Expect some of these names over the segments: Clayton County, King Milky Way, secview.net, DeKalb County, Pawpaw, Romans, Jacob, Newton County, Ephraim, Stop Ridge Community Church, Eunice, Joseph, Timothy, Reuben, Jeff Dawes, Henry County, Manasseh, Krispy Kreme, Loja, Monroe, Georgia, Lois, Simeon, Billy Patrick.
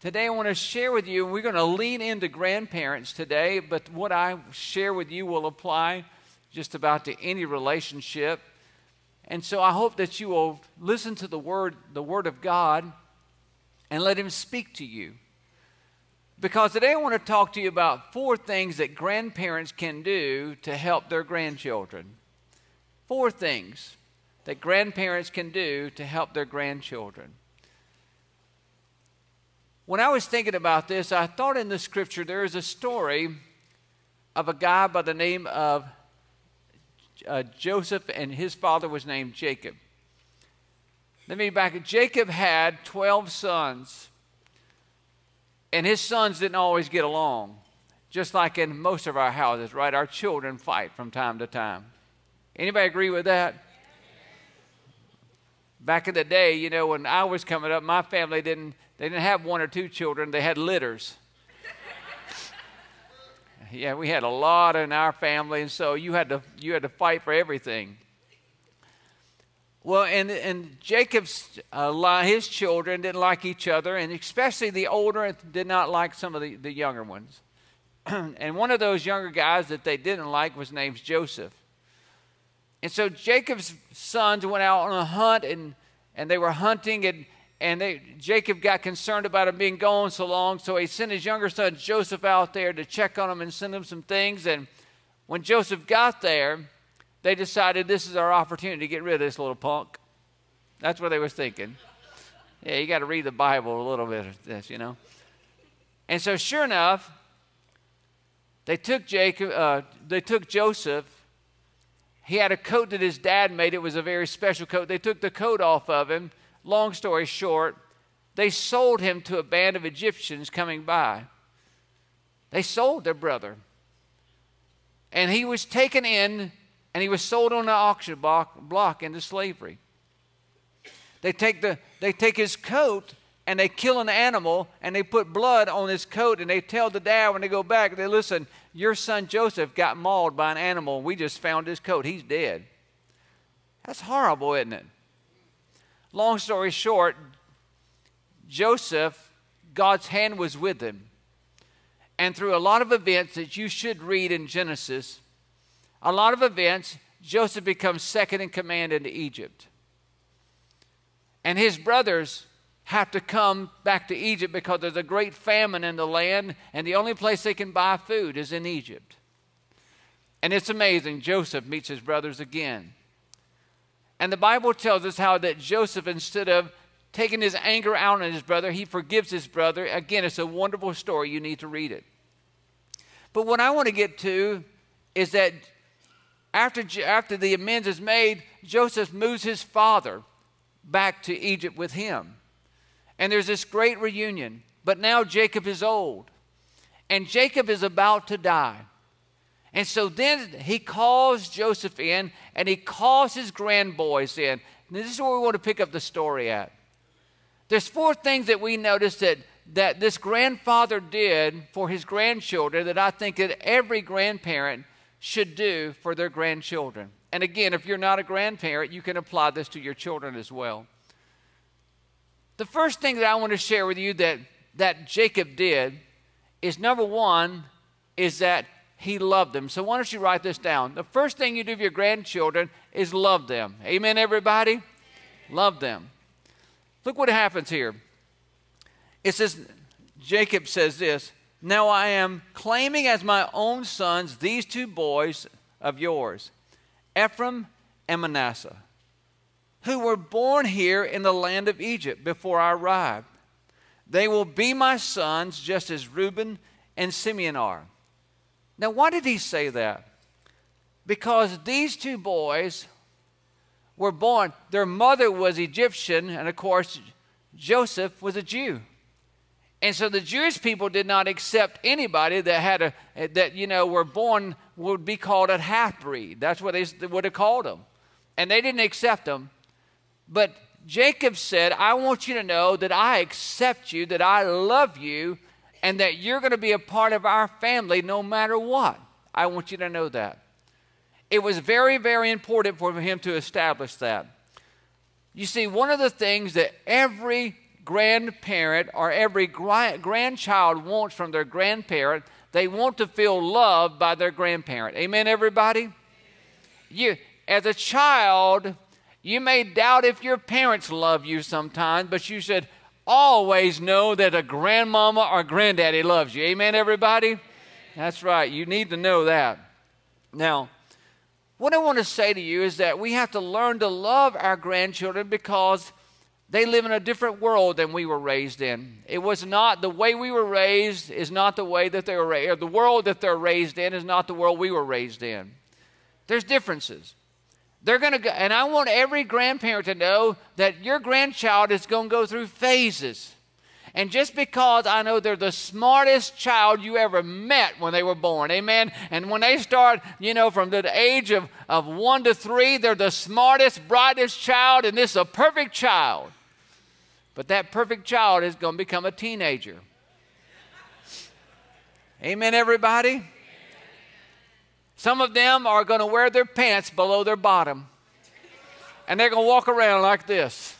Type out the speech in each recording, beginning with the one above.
Today I want to share with you, and we're going to lean into grandparents today, but what I share with you will apply just about to any relationship. And so I hope that you will listen to the Word of God and let Him speak to you. Because today I want to talk to you about 4 things that grandparents can do to help their grandchildren. 4 things that grandparents can do to help their grandchildren. When I was thinking about this, I thought in the scripture there is a story of a guy by the name of Joseph, and his father was named Jacob. Let me back up. Jacob had 12 sons, and his sons didn't always get along, just like in most of our houses, right? Our children fight from time to time. Anybody agree with that? Back in the day, you know, when I was coming up, my family didn't have 1 or 2 children. They had litters. Yeah, we had a lot in our family, and so you had to fight for everything. Well, and Jacob's his children didn't like each other, and especially the older did not like some of the younger ones. And one of those younger guys that they didn't like was named Joseph. And so Jacob's sons went out on a hunt, and they were hunting, and Jacob got concerned about him being gone so long, so he sent his younger son Joseph out there to check on him and send him some things. And when Joseph got there, they decided this is our opportunity to get rid of this little punk. That's what they were thinking. Yeah, you got to read the Bible a little bit of this, you know. And so sure enough, they took Joseph. He had a coat that his dad made. It was a very special coat. They took the coat off of him. Long story short, they sold him to a band of Egyptians coming by. They sold their brother. And he was taken in, and he was sold on the auction block into slavery. They take his coat, and they kill an animal, and they put blood on his coat, and they tell the dad when they go back, they listen, your son Joseph got mauled by an animal, and we just found his coat. He's dead. That's horrible, isn't it? Long story short, Joseph, God's hand was with him. And through a lot of events that you should read in Genesis, a lot of events, Joseph becomes second in command into Egypt. And his brothers have to come back to Egypt because there's a great famine in the land, and the only place they can buy food is in Egypt. And it's amazing. Joseph meets his brothers again. And the Bible tells us how that Joseph, instead of taking his anger out on his brother, he forgives his brother. Again, it's a wonderful story. You need to read it. But what I want to get to is that after the amends is made, Joseph moves his father back to Egypt with him. And there's this great reunion. But now Jacob is old. And Jacob is about to die. And so then he calls Joseph in, and he calls his grandboys in. And this is where we want to pick up the story at. There's 4 things that we noticed that this grandfather did for his grandchildren that I think that every grandparent should do for their grandchildren. And again, if you're not a grandparent, you can apply this to your children as well. The first thing that I want to share with you that Jacob did is, number one, is that he loved them. So why don't you write this down? The first thing you do for your grandchildren is love them. Amen, everybody? Amen. Love them. Look what happens here. It says, Jacob says this, now I am claiming as my own sons these 2 boys of yours, Ephraim and Manasseh, who were born here in the land of Egypt before I arrived. They will be my sons just as Reuben and Simeon are. Now, why did he say that? Because these 2 boys were born. Their mother was Egyptian, and of course, Joseph was a Jew. And so the Jewish people did not accept anybody that had a, that, you know, were born, would be called a half-breed. That's what they would have called them. And they didn't accept them. But Jacob said, I want you to know that I accept you, that I love you, and that you're going to be a part of our family no matter what. I want you to know that. It was very, very important for him to establish that. You see, one of the things that every grandparent or every grandchild wants from their grandparent, they want to feel loved by their grandparent. Amen, everybody? You, as a child, you may doubt if your parents love you sometimes, but you should always know that a grandmama or granddaddy loves you. Amen, everybody? That's right. You need to know that. Now, what I want to say to you is that we have to learn to love our grandchildren because they live in a different world than we were raised in. It was not the way we were raised is not the way that they were raised, or the world that they're raised in is not the world we were raised in. There's differences. They're going to go, and I want every grandparent to know that your grandchild is going to go through phases. And just because I know they're the smartest child you ever met when they were born, amen? And when they start, you know, from the age of 1 to 3, they're the smartest, brightest child, and this is a perfect child. But that perfect child is going to become a teenager. Amen, everybody? Some of them are going to wear their pants below their bottom. And they're going to walk around like this.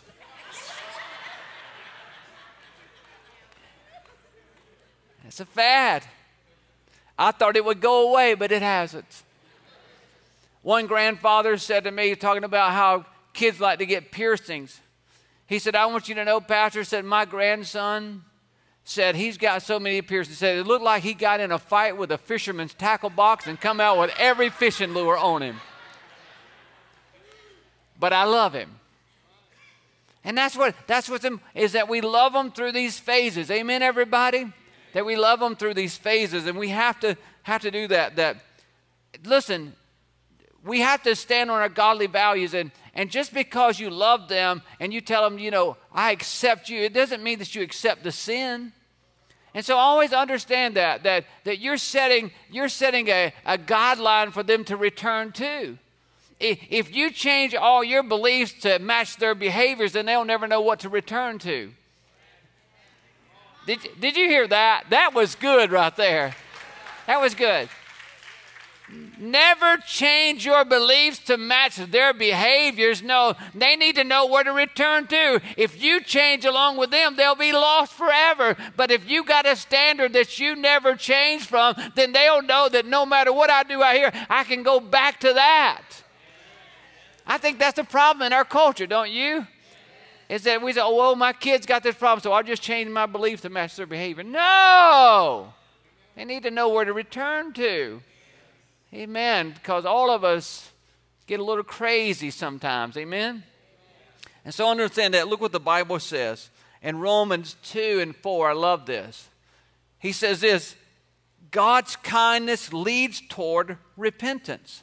It's a fad. I thought it would go away, but it hasn't. One grandfather said to me, talking about how kids like to get piercings. He said, I want you to know, Pastor, said, my grandson said he's got so many piercings. He said it looked like he got in a fight with a fisherman's tackle box and come out with every fishing lure on him. But I love him. And that's what that we love them through these phases. Amen, everybody? That we love them through these phases, and we have to do that. Listen, we have to stand on our godly values, and just because you love them and you tell them, you know, I accept you, it doesn't mean that you accept the sin. And so always understand that you're setting a guideline for them to return to. If you change all your beliefs to match their behaviors, then they'll never know what to return to. Did you hear that? That was good right there. That was good. Never change your beliefs to match their behaviors. No, they need to know where to return to. If you change along with them, they'll be lost forever. But if you got a standard that you never change from, then they'll know that no matter what I do out here, I can go back to that. I think that's the problem in our culture, don't you? Is that we say, oh, well, my kids got this problem, so I'll just change my beliefs to match their behavior. No! They need to know where to return to. Amen. Because all of us get a little crazy sometimes. Amen? And so understand that. Look what the Bible says. In Romans 2 and 4, I love this. He says this, God's kindness leads toward repentance.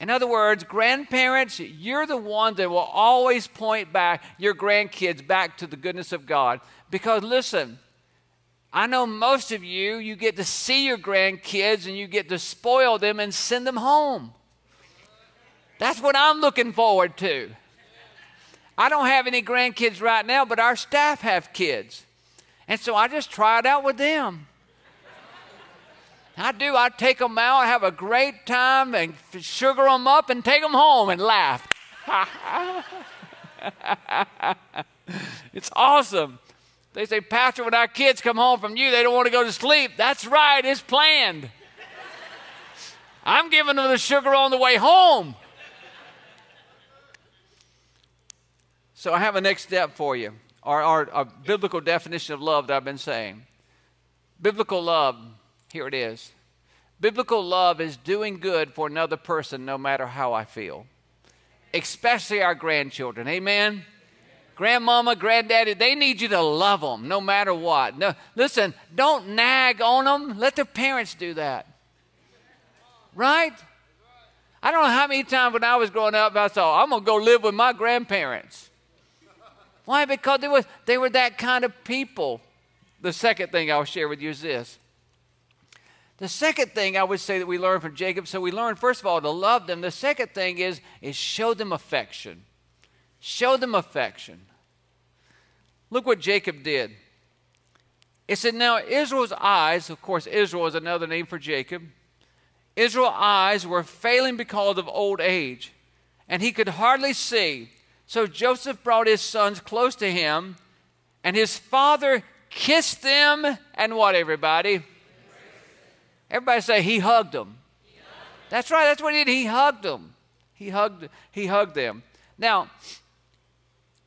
In other words, grandparents, you're the ones that will always point back your grandkids back to the goodness of God. Because listen, I know most of you, you get to see your grandkids and you get to spoil them and send them home. That's what I'm looking forward to. I don't have any grandkids right now, but our staff have kids. And so I just try it out with them. I do. I take them out, have a great time, and sugar them up, and take them home and laugh. It's awesome. They say, Pastor, when our kids come home from you, they don't want to go to sleep. That's right. It's planned. I'm giving them the sugar on the way home. So I have a next step for you, or a biblical definition of love that I've been saying. Biblical love. Here it is. Biblical love is doing good for another person no matter how I feel, especially our grandchildren. Amen? Amen. Grandmama, granddaddy, they need you to love them no matter what. No, listen, don't nag on them. Let their parents do that. Right? I don't know how many times when I was growing up, I thought, I'm going to go live with my grandparents. Why? Because they were that kind of people. the second thing I'll share with you is this. The second thing I would say that we learn from Jacob, so we learn, first of all, to love them. The second thing is show them affection. Show them affection. Look what Jacob did. It said, now Israel's eyes, of course, Israel is another name for Jacob. Israel's eyes were failing because of old age, and he could hardly see. So Joseph brought his sons close to him, and his father kissed them, and what, everybody? Everybody say, he hugged them. He hugged them. That's right, that's what he did. He hugged them. He hugged them. Now,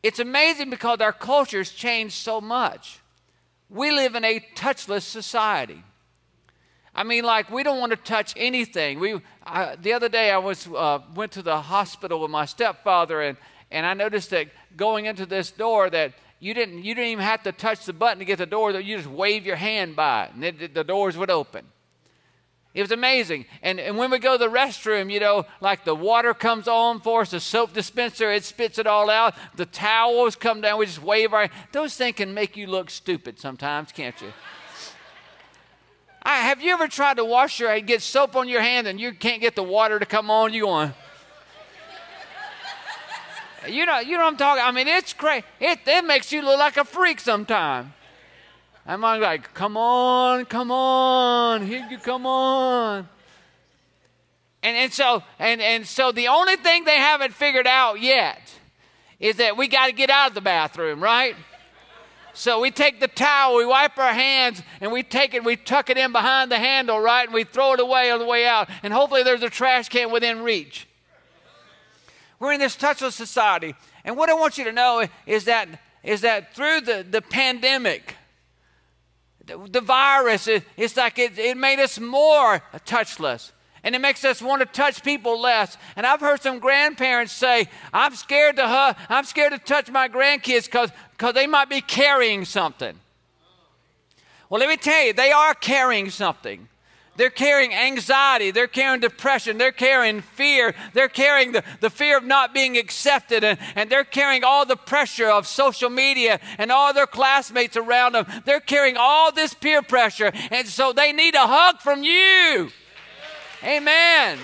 it's amazing because our culture's changed so much. We live in a touchless society. I mean, like, we don't want to touch anything. The other day I went to the hospital with my stepfather, and I noticed that going into this door that you didn't even have to touch the button to get the door. You just wave your hand by it, and the doors would open. It was amazing. And when we go to the restroom, you know, like the water comes on for us, the soap dispenser, it spits it all out. The towels come down, we just wave our hand. Those things can make you look stupid sometimes, can't you? Have you ever tried to wash your hand, get soap on your hand, and you can't get the water to come on? You're going, you know what I'm talking. I mean, it's crazy. It makes you look like a freak sometimes. I'm like, come on, here you come on. And so the only thing they haven't figured out yet is that we got to get out of the bathroom, right? So we take the towel, we wipe our hands, and we take it, we tuck it in behind the handle, right? And we throw it away on the way out. And hopefully there's a trash can within reach. We're in this touchless society. And what I want you to know is that through the pandemic, the virus, it's like it made us more touchless. And it makes us want to touch people less. And I've heard some grandparents say, I'm scared to touch my grandkids because they might be carrying something. Well, let me tell you, they are carrying something. They're carrying anxiety. They're carrying depression. They're carrying fear. They're carrying the fear of not being accepted. And they're carrying all the pressure of social media and all their classmates around them. They're carrying all this peer pressure. And so they need a hug from you. Amen.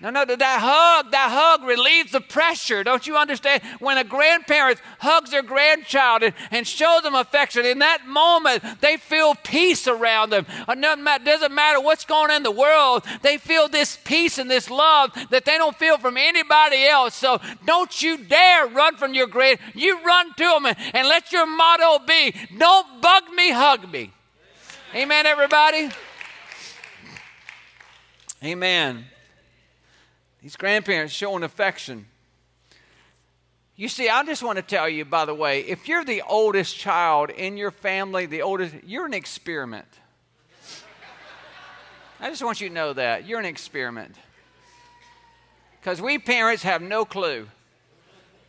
No, that hug relieves the pressure. Don't you understand? When a grandparent hugs their grandchild and shows them affection, in that moment, they feel peace around them. It doesn't matter what's going on in the world. They feel this peace and this love that they don't feel from anybody else. So don't you dare run from your grandparent. You run to them and let your motto be, don't bug me, hug me. Amen, everybody? Amen. These grandparents showing affection. You see, I just want to tell you, by the way, if you're the oldest child in your family, you're an experiment. I just want you to know that. You're an experiment. Because we parents have no clue.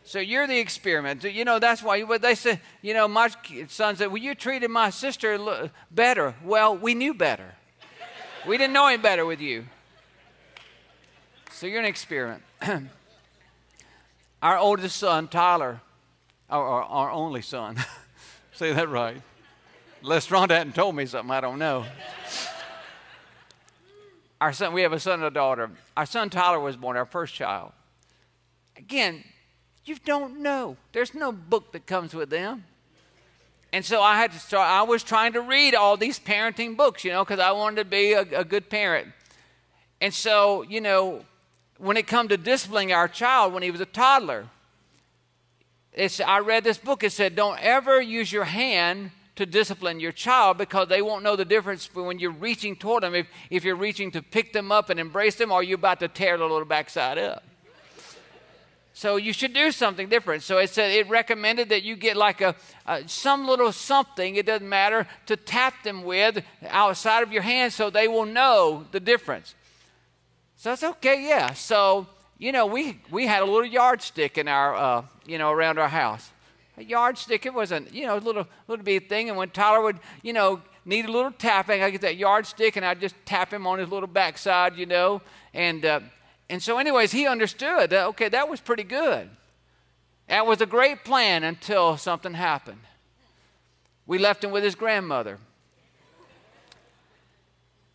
So you're the experiment. You know, that's why they said, you know, my son said, well, you treated my sister better. Well, we knew better. We didn't know any better with you. So you're an experiment. Our oldest son, Tyler, our only son. Say that right. Unless Rhonda hadn't told me something, I don't know. Our son, we have a son and a daughter. Our son, Tyler, was born, our first child. Again, you don't know. There's no book that comes with them. And so I had to start, I was trying to read all these parenting books, you know, because I wanted to be a good parent. And so, you know, when it come to disciplining our child when he was a toddler, I read this book. It said, don't ever use your hand to discipline your child because they won't know the difference when you're reaching toward them, if you're reaching to pick them up and embrace them, or you're about to tear the little backside up. So you should do something different. So it said it recommended that you get like some little something, it doesn't matter, to tap them with outside of your hand so they will know the difference. So it's okay, yeah. So, you know, we had a little yardstick in our, you know, around our house. A yardstick, it wasn't, you know, a little bit thing. And when Tyler would, you know, need a little tapping, I'd get that yardstick and I'd just tap him on his little backside, you know, and so anyways, he understood that, okay, that was pretty good. That was a great plan until something happened. We left him with his grandmother.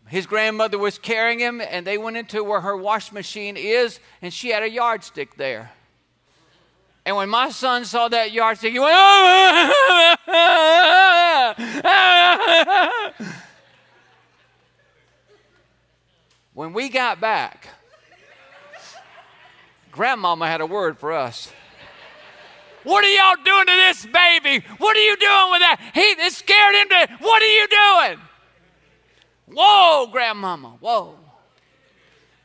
His grandmother was carrying him, and they went into where her wash machine is, and she had a yardstick there. And when my son saw that yardstick, he went, oh! When we got back, Grandmama had a word for us. What are y'all doing to this baby? What are you doing with that? It scared him to, what are you doing? Whoa, Grandmama, whoa.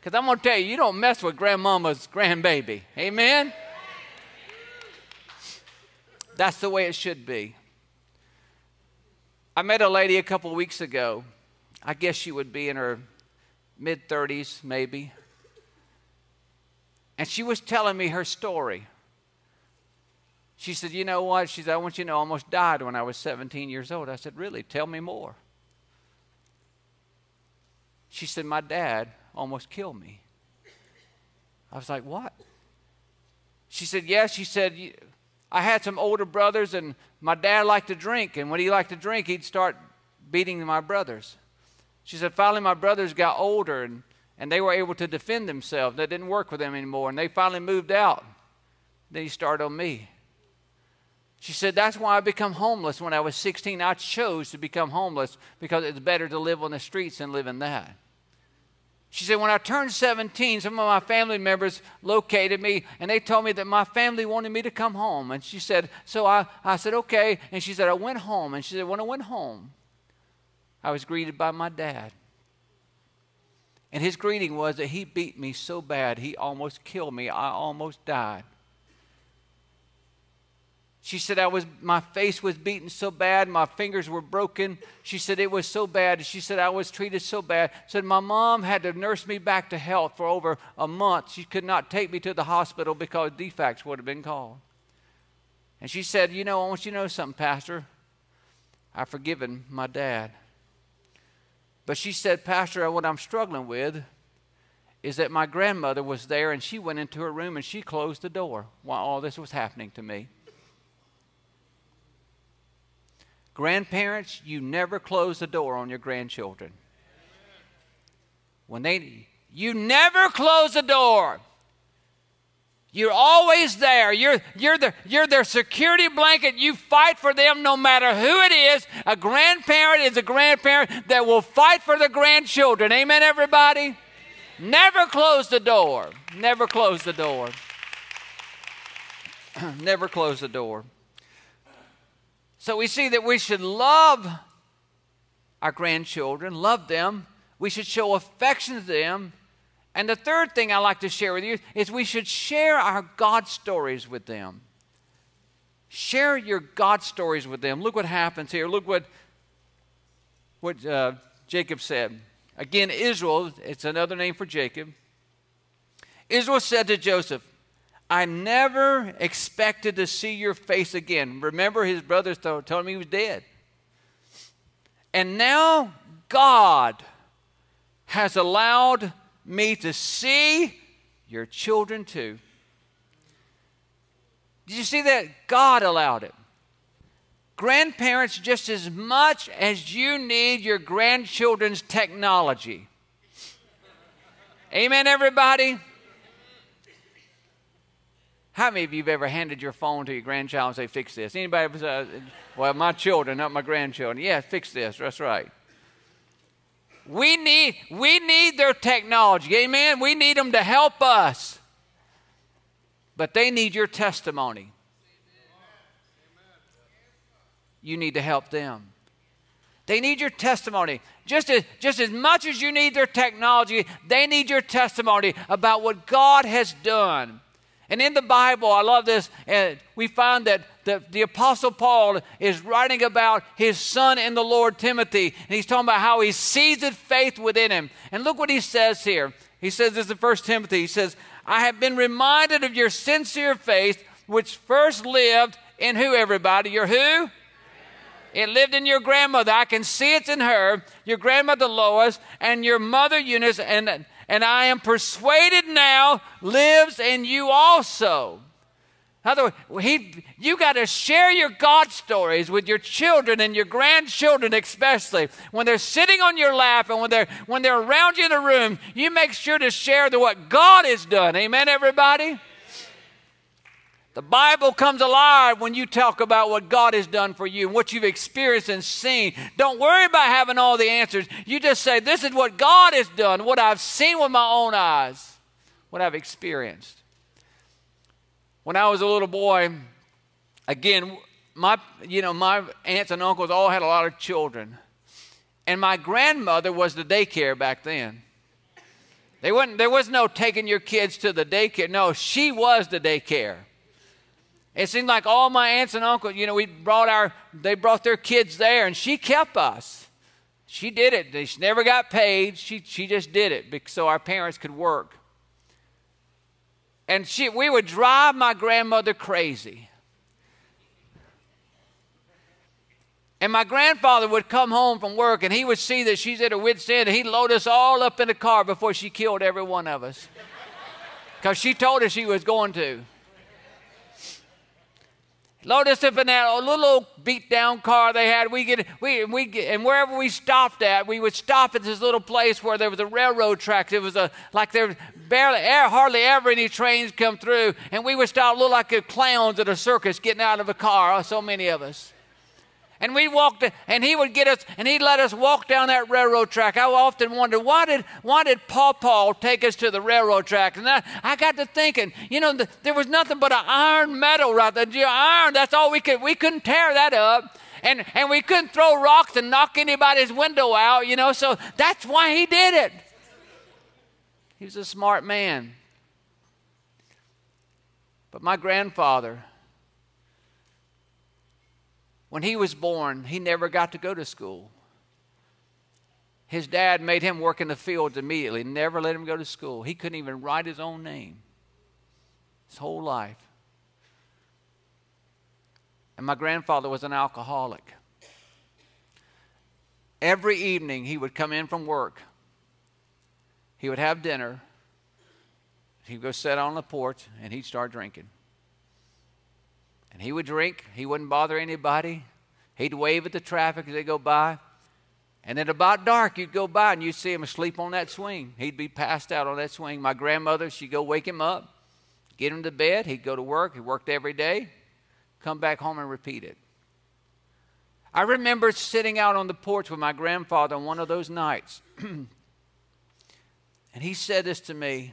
Because I'm going to tell you, you don't mess with Grandmama's grandbaby. Amen? That's the way it should be. I met a lady a couple weeks ago. I guess she would be in her mid-30s maybe. And she was telling me her story. She said, you know what? She said, I want you to know I almost died when I was 17 years old. I said, really? Tell me more. She said, my dad almost killed me. I was like, what? She said, yes. She said, I had some older brothers, and my dad liked to drink. And when he liked to drink, he'd start beating my brothers. She said, finally, my brothers got older, and they were able to defend themselves. That didn't work with them anymore, and they finally moved out. Then he started on me. She said, that's why I became homeless when I was 16. I chose to become homeless because it's better to live on the streets than live in that. She said, when I turned 17, some of my family members located me, and they told me that my family wanted me to come home. And she said, so I said, okay. And she said, I went home. And she said, when I went home, I was greeted by my dad. And his greeting was that he beat me so bad, he almost killed me. I almost died. She said, my face was beaten so bad, my fingers were broken. She said, it was so bad. She said, I was treated so bad. She said, my mom had to nurse me back to health for over a month. She could not take me to the hospital because defects would have been called. And she said, you know, I want you to know something, Pastor. I've forgiven my dad. But she said, Pastor, what I'm struggling with is that my grandmother was there, and she went into her room, and she closed the door while all this was happening to me. Grandparents, you never close the door on your grandchildren. You never close the door. You're always there. You're their security blanket. You fight for them no matter who it is. A grandparent is a grandparent that will fight for their grandchildren. Amen, everybody? Amen. Never close the door. Never close the door. Never close the door. So we see that we should love our grandchildren, love them. We should show affection to them. And the third thing I like to share with you is we should share our God stories with them. Share your God stories with them. Look what happens here. Look what Jacob said. Again, Israel, it's another name for Jacob. Israel said to Joseph, I never expected to see your face again. Remember, his brothers told him he was dead. And now God has allowed me to see your children too. Did you see that? God allowed it. Grandparents, just as much as you need your grandchildren's technology. Amen, everybody? How many of you have ever handed your phone to your grandchild and say, fix this? Anybody besides, well, my children, not my grandchildren. Yeah, fix this. That's right. We need their technology, amen? We need them to help us. But they need your testimony. You need to help them. They need your testimony. Just as much as you need their technology, they need your testimony about what God has done. And in the Bible, I love this, we find that the Apostle Paul is writing about his son in the Lord, Timothy, and he's talking about how he seasoned faith within him. And look what he says here. He says this in 1 Timothy. He says, I have been reminded of your sincere faith, which first lived in who, everybody? Your who? It lived in your grandmother. I can see it's in her, your grandmother Lois, and your mother Eunice, and I am persuaded now lives in you also. You got to share your God stories with your children and your grandchildren, especially when they're sitting on your lap and when they're around you in the room. You make sure to share what God has done. Amen, everybody? The Bible comes alive when you talk about what God has done for you and what you've experienced and seen. Don't worry about having all the answers. You just say, this is what God has done, what I've seen with my own eyes, what I've experienced. When I was a little boy, again, my aunts and uncles all had a lot of children. And my grandmother was the daycare back then. There was no taking your kids to the daycare. No, she was the daycare. It seemed like all my aunts and uncles, they brought their kids there, and she kept us. She did it. She never got paid. She just did it so our parents could work. And we would drive my grandmother crazy. And my grandfather would come home from work, and he would see that she's at her wit's end, and he'd load us all up in the car before she killed every one of us. Because she told us she was going to. Load us up in that little old beat-down car they had. And wherever we stopped at, we would stop at this little place where there was a railroad track. It was hardly ever any trains come through, and we would stop, look like clowns at a circus getting out of a car. So many of us. And we walked, and he would get us, and he'd let us walk down that railroad track. I often wondered, why did Pawpaw take us to the railroad track? And I got to thinking, there was nothing but an iron metal right there. Iron, that's all we couldn't tear that up. And we couldn't throw rocks and knock anybody's window out, so that's why he did it. He was a smart man. But my grandfather, when he was born, he never got to go to school. His dad made him work in the fields immediately, never let him go to school. He couldn't even write his own name his whole life. And my grandfather was an alcoholic. Every evening he would come in from work. He would have dinner. He'd go sit on the porch, and he'd start drinking. And he would drink. He wouldn't bother anybody. He'd wave at the traffic as they go by. And at about dark, you'd go by, and you'd see him asleep on that swing. He'd be passed out on that swing. My grandmother, she'd go wake him up, get him to bed. He'd go to work. He worked every day. Come back home and repeat it. I remember sitting out on the porch with my grandfather on one of those nights. And he said this to me.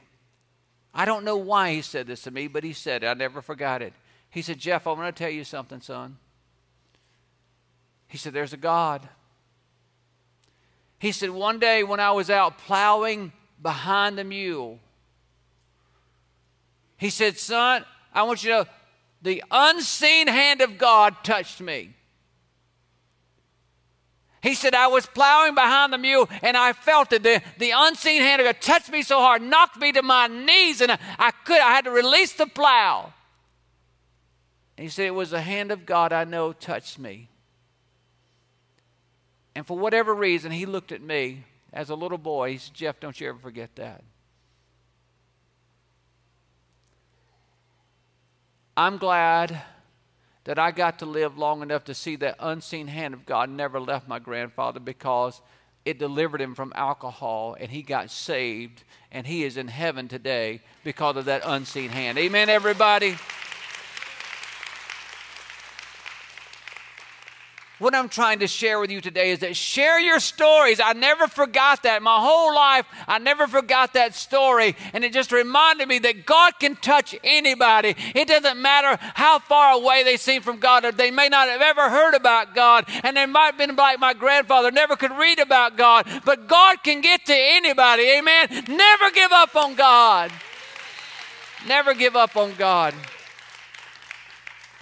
I don't know why he said this to me, but he said it. I never forgot it. He said, Jeff, I want to tell you something, son. He said, there's a God. He said, one day when I was out plowing behind the mule, he said, son, I want you to know the unseen hand of God touched me. He said, I was plowing behind the mule, and I felt it. The unseen hand of God touched me so hard, knocked me to my knees, and I had to release the plow. He said, it was the hand of God I know touched me. And for whatever reason, he looked at me as a little boy. He said, Jeff, don't you ever forget that. I'm glad that I got to live long enough to see that unseen hand of God never left my grandfather, because it delivered him from alcohol, and he got saved, and he is in heaven today because of that unseen hand. Amen, everybody? What I'm trying to share with you today is that share your stories. I never forgot that. My whole life, I never forgot that story. And it just reminded me that God can touch anybody. It doesn't matter how far away they seem from God, or they may not have ever heard about God. And they might have been like my grandfather, never could read about God. But God can get to anybody. Amen. Never give up on God. Never give up on God.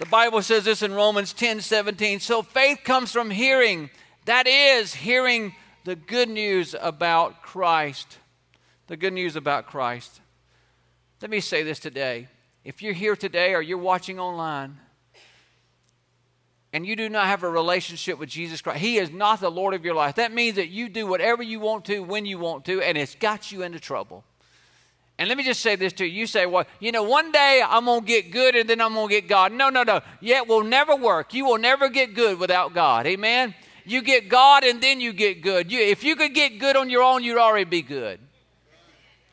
The Bible says this in Romans 10:17. So faith comes from hearing. That is, hearing the good news about Christ. The good news about Christ. Let me say this today. If you're here today or you're watching online and you do not have a relationship with Jesus Christ, He is not the Lord of your life. That means that you do whatever you want to, when you want to, and it's got you into trouble. And let me just say this to you. You say, well, you know, one day I'm going to get good and then I'm going to get God. No, no, no. It will never work. You will never get good without God. Amen? You get God and then you get good. If you could get good on your own, you'd already be good.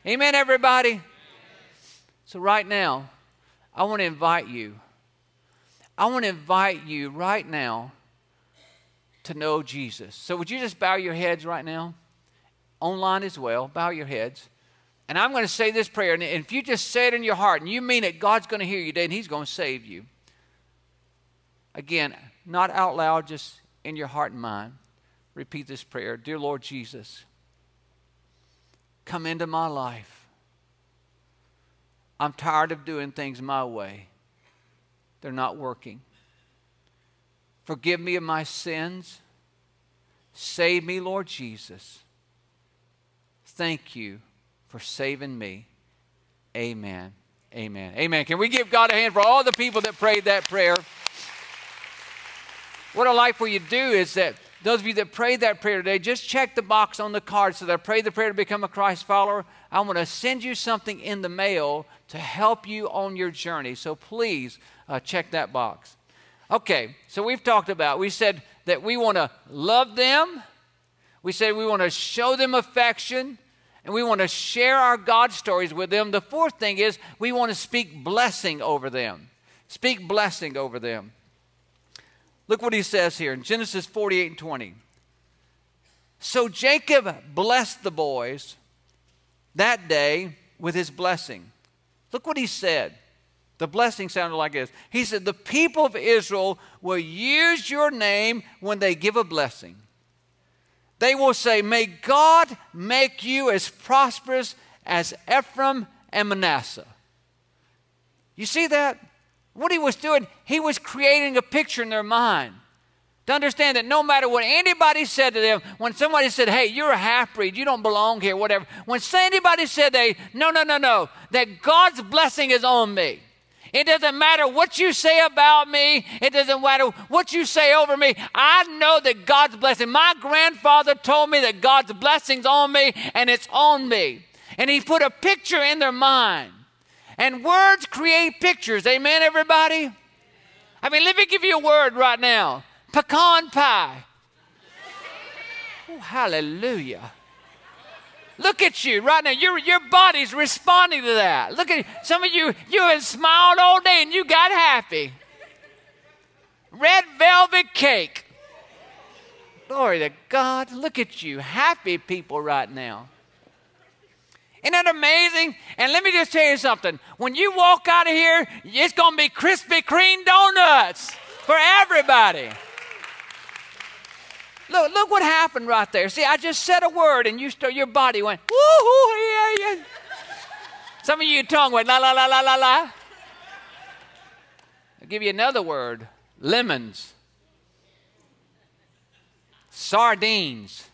Amen, everybody? So right now, I want to invite you. I want to invite you right now to know Jesus. So would you just bow your heads right now? Online as well. Bow your heads. And I'm going to say this prayer, and if you just say it in your heart and you mean it, God's going to hear you today, and he's going to save you. Again, not out loud, just in your heart and mind. Repeat this prayer. Dear Lord Jesus, come into my life. I'm tired of doing things my way. They're not working. Forgive me of my sins. Save me, Lord Jesus. Thank you for saving me. Amen. Amen. Amen. Can we give God a hand for all the people that prayed that prayer? What I'd like for you to do is that those of you that prayed that prayer today, just check the box on the card so that I prayed the prayer to become a Christ follower. I want to send you something in the mail to help you on your journey. So please check that box. Okay, so we've talked about, we said that we want to love them. We said we want to show them affection. And we want to share our God stories with them. The fourth thing is we want to speak blessing over them. Speak blessing over them. Look what he says here in Genesis 48:20. So Jacob blessed the boys that day with his blessing. Look what he said. The blessing sounded like this. He said, the people of Israel will use your name when they give a blessing. They will say, may God make you as prosperous as Ephraim and Manasseh. You see that? What he was doing, he was creating a picture in their mind. To understand that no matter what anybody said to them, when somebody said, hey, you're a half-breed, you don't belong here, whatever. When anybody said, they, no, no, no, no, that God's blessing is on me. It doesn't matter what you say about me. It doesn't matter what you say over me. I know that God's blessing. My grandfather told me that God's blessing's on me, and it's on me. And he put a picture in their mind. And words create pictures. Amen, everybody? I mean, let me give you a word right now. Pecan pie. Oh, hallelujah. Look at you right now. Your body's responding to that. Look at some of you. You have smiled all day and you got happy. Red velvet cake. Glory to God. Look at you. Happy people right now. Isn't that amazing? And let me just tell you something. When you walk out of here, it's going to be Krispy Kreme donuts for everybody. Look what happened right there. See, I just said a word, and your body went, woo-hoo, yeah, yeah. Some of you, your tongue went, la, la, la, la, la, la. I'll give you another word. Lemons. Sardines.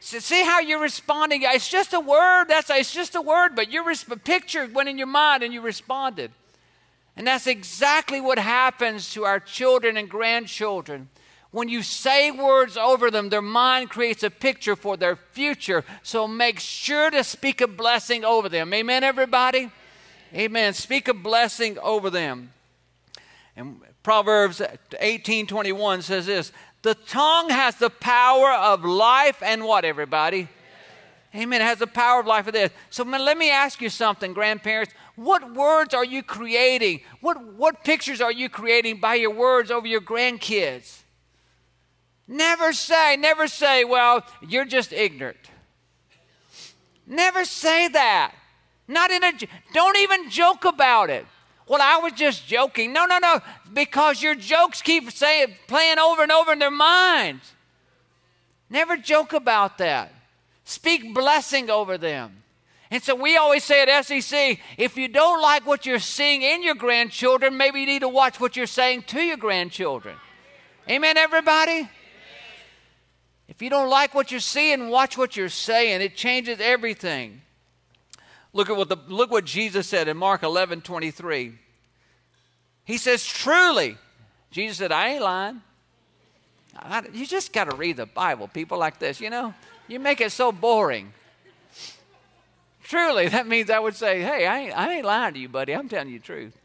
See how you're responding? It's just a word. It's just a word, but your picture went in your mind, and you responded. And that's exactly what happens to our children and grandchildren. When you say words over them, their mind creates a picture for their future. So make sure to speak a blessing over them. Amen, everybody? Amen. Amen. Speak a blessing over them. And Proverbs 18:21 says this, the tongue has the power of life and what, everybody? Amen. Amen. It has the power of life and death. So let me ask you something, grandparents. What words are you creating? What pictures are you creating by your words over your grandkids? Never say, well, you're just ignorant. Never say that. Don't even joke about it. Well, I was just joking. No, no, no, because your jokes keep playing over and over in their minds. Never joke about that. Speak blessing over them. And so we always say at SEC, if you don't like what you're seeing in your grandchildren, maybe you need to watch what you're saying to your grandchildren. Amen, everybody? If you don't like what you're seeing, watch what you're saying. It changes everything. Look what Jesus said in Mark 11:23. He says, truly. Jesus said, I ain't lying. You just got to read the Bible, people like this, you know. You make it so boring. Truly, that means I would say, hey, I ain't lying to you, buddy. I'm telling you the truth.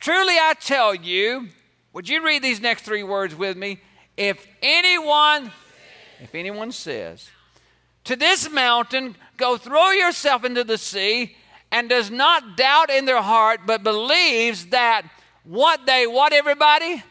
Truly, I tell you, would you read these next three words with me? If anyone says, to this mountain, go throw yourself into the sea, and does not doubt in their heart, but believes that what everybody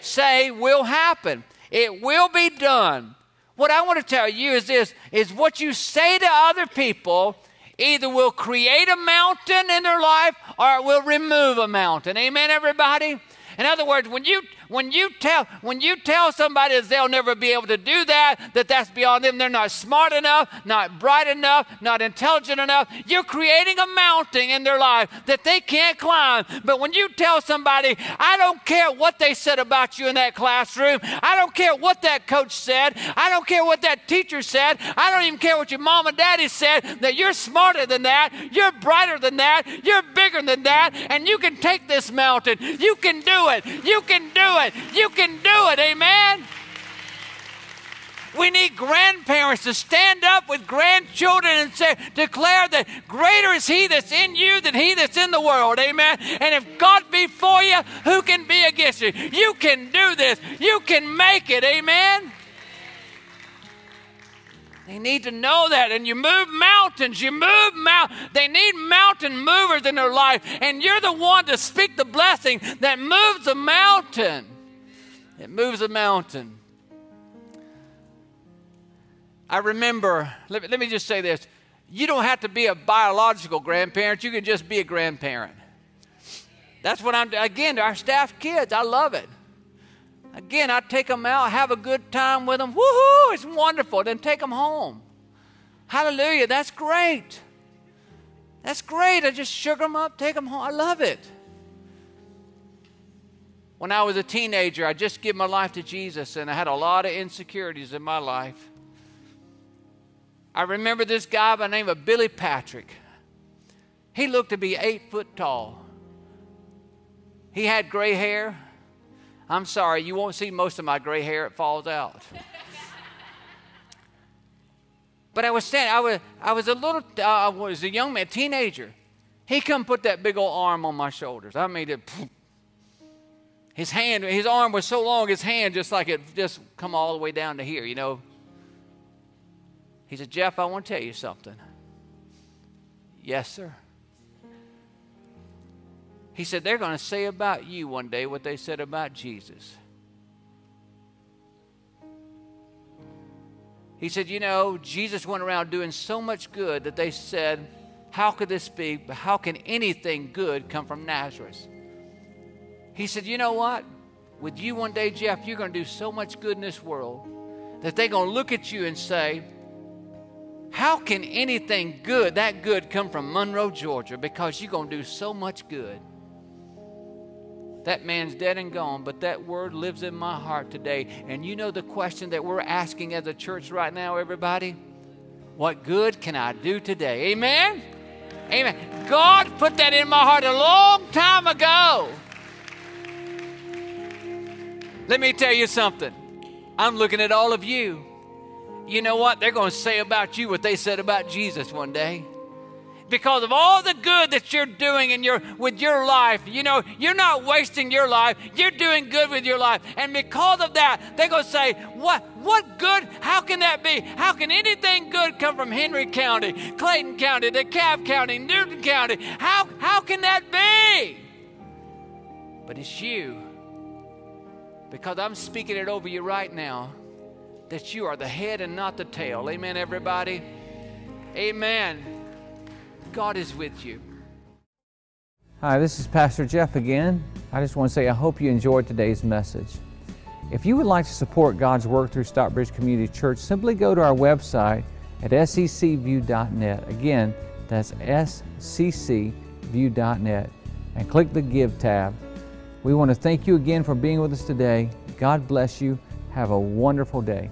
say will happen. It will be done. What I want to tell you is this, is what you say to other people either will create a mountain in their life or it will remove a mountain. Amen, everybody? In other words, when you tell somebody that they'll never be able to do that, that's beyond them, they're not smart enough, not bright enough, not intelligent enough, you're creating a mountain in their life that they can't climb. But when you tell somebody, I don't care what they said about you in that classroom, I don't care what that coach said, I don't care what that teacher said, I don't even care what your mom and daddy said, that you're smarter than that, you're brighter than that, you're bigger than that, and you can take this mountain, you can do it. You can do it. You can do it. Amen. We need grandparents to stand up with grandchildren and declare that greater is he that's in you than he that's in the world. Amen. And if God be for you, who can be against you? You can do this. You can make it. Amen. They need to know that. And you move mountains. They need mountain movers in their life. And you're the one to speak the blessing that moves a mountain. It moves a mountain. I remember, let me just say this. You don't have to be a biological grandparent. You can just be a grandparent. That's what I'm doing. Again, to our staff kids, I love it. Again, I take them out, have a good time with them. Woohoo, it's wonderful. Then take them home. Hallelujah, that's great. That's great. I just sugar them up, take them home. I love it. When I was a teenager, I just gave my life to Jesus, and I had a lot of insecurities in my life. I remember this guy by the name of Billy Patrick. He looked to be 8 foot tall. He had gray hair. I'm sorry, you won't see most of my gray hair. It falls out. But I was standing. I was a young man, teenager. He come put that big old arm on my shoulders. I mean, his arm was so long, his hand just come all the way down to here, you know. He said, Jeff, I want to tell you something. Yes, sir. He said, they're going to say about you one day what they said about Jesus. He said, you know, Jesus went around doing so much good that they said, how could this be? But how can anything good come from Nazareth? He said, you know what? With you one day, Jeff, you're going to do so much good in this world that they're going to look at you and say, how can anything good, that good, come from Monroe, Georgia? Because you're going to do so much good. That man's dead and gone, but that word lives in my heart today. And you know the question that we're asking as a church right now, everybody? What good can I do today? Amen? Amen. God put that in my heart a long time ago. Let me tell you something. I'm looking at all of you. You know what? They're going to say about you what they said about Jesus one day. Because of all the good that you're doing with your life, you know, you're not wasting your life. You're doing good with your life. And because of that, they're going to say, what good? How can that be? How can anything good come from Henry County, Clayton County, DeKalb County, Newton County? How can that be? But it's you. Because I'm speaking it over you right now, that you are the head and not the tail. Amen, everybody? Amen. God is with you. Hi, this is Pastor Jeff again. I just want to say I hope you enjoyed today's message. If you would like to support God's work through Stop Ridge Community Church, simply go to our website at secview.net. Again, that's secview.net, and click the Give tab. We want to thank you again for being with us today. God bless you. Have a wonderful day.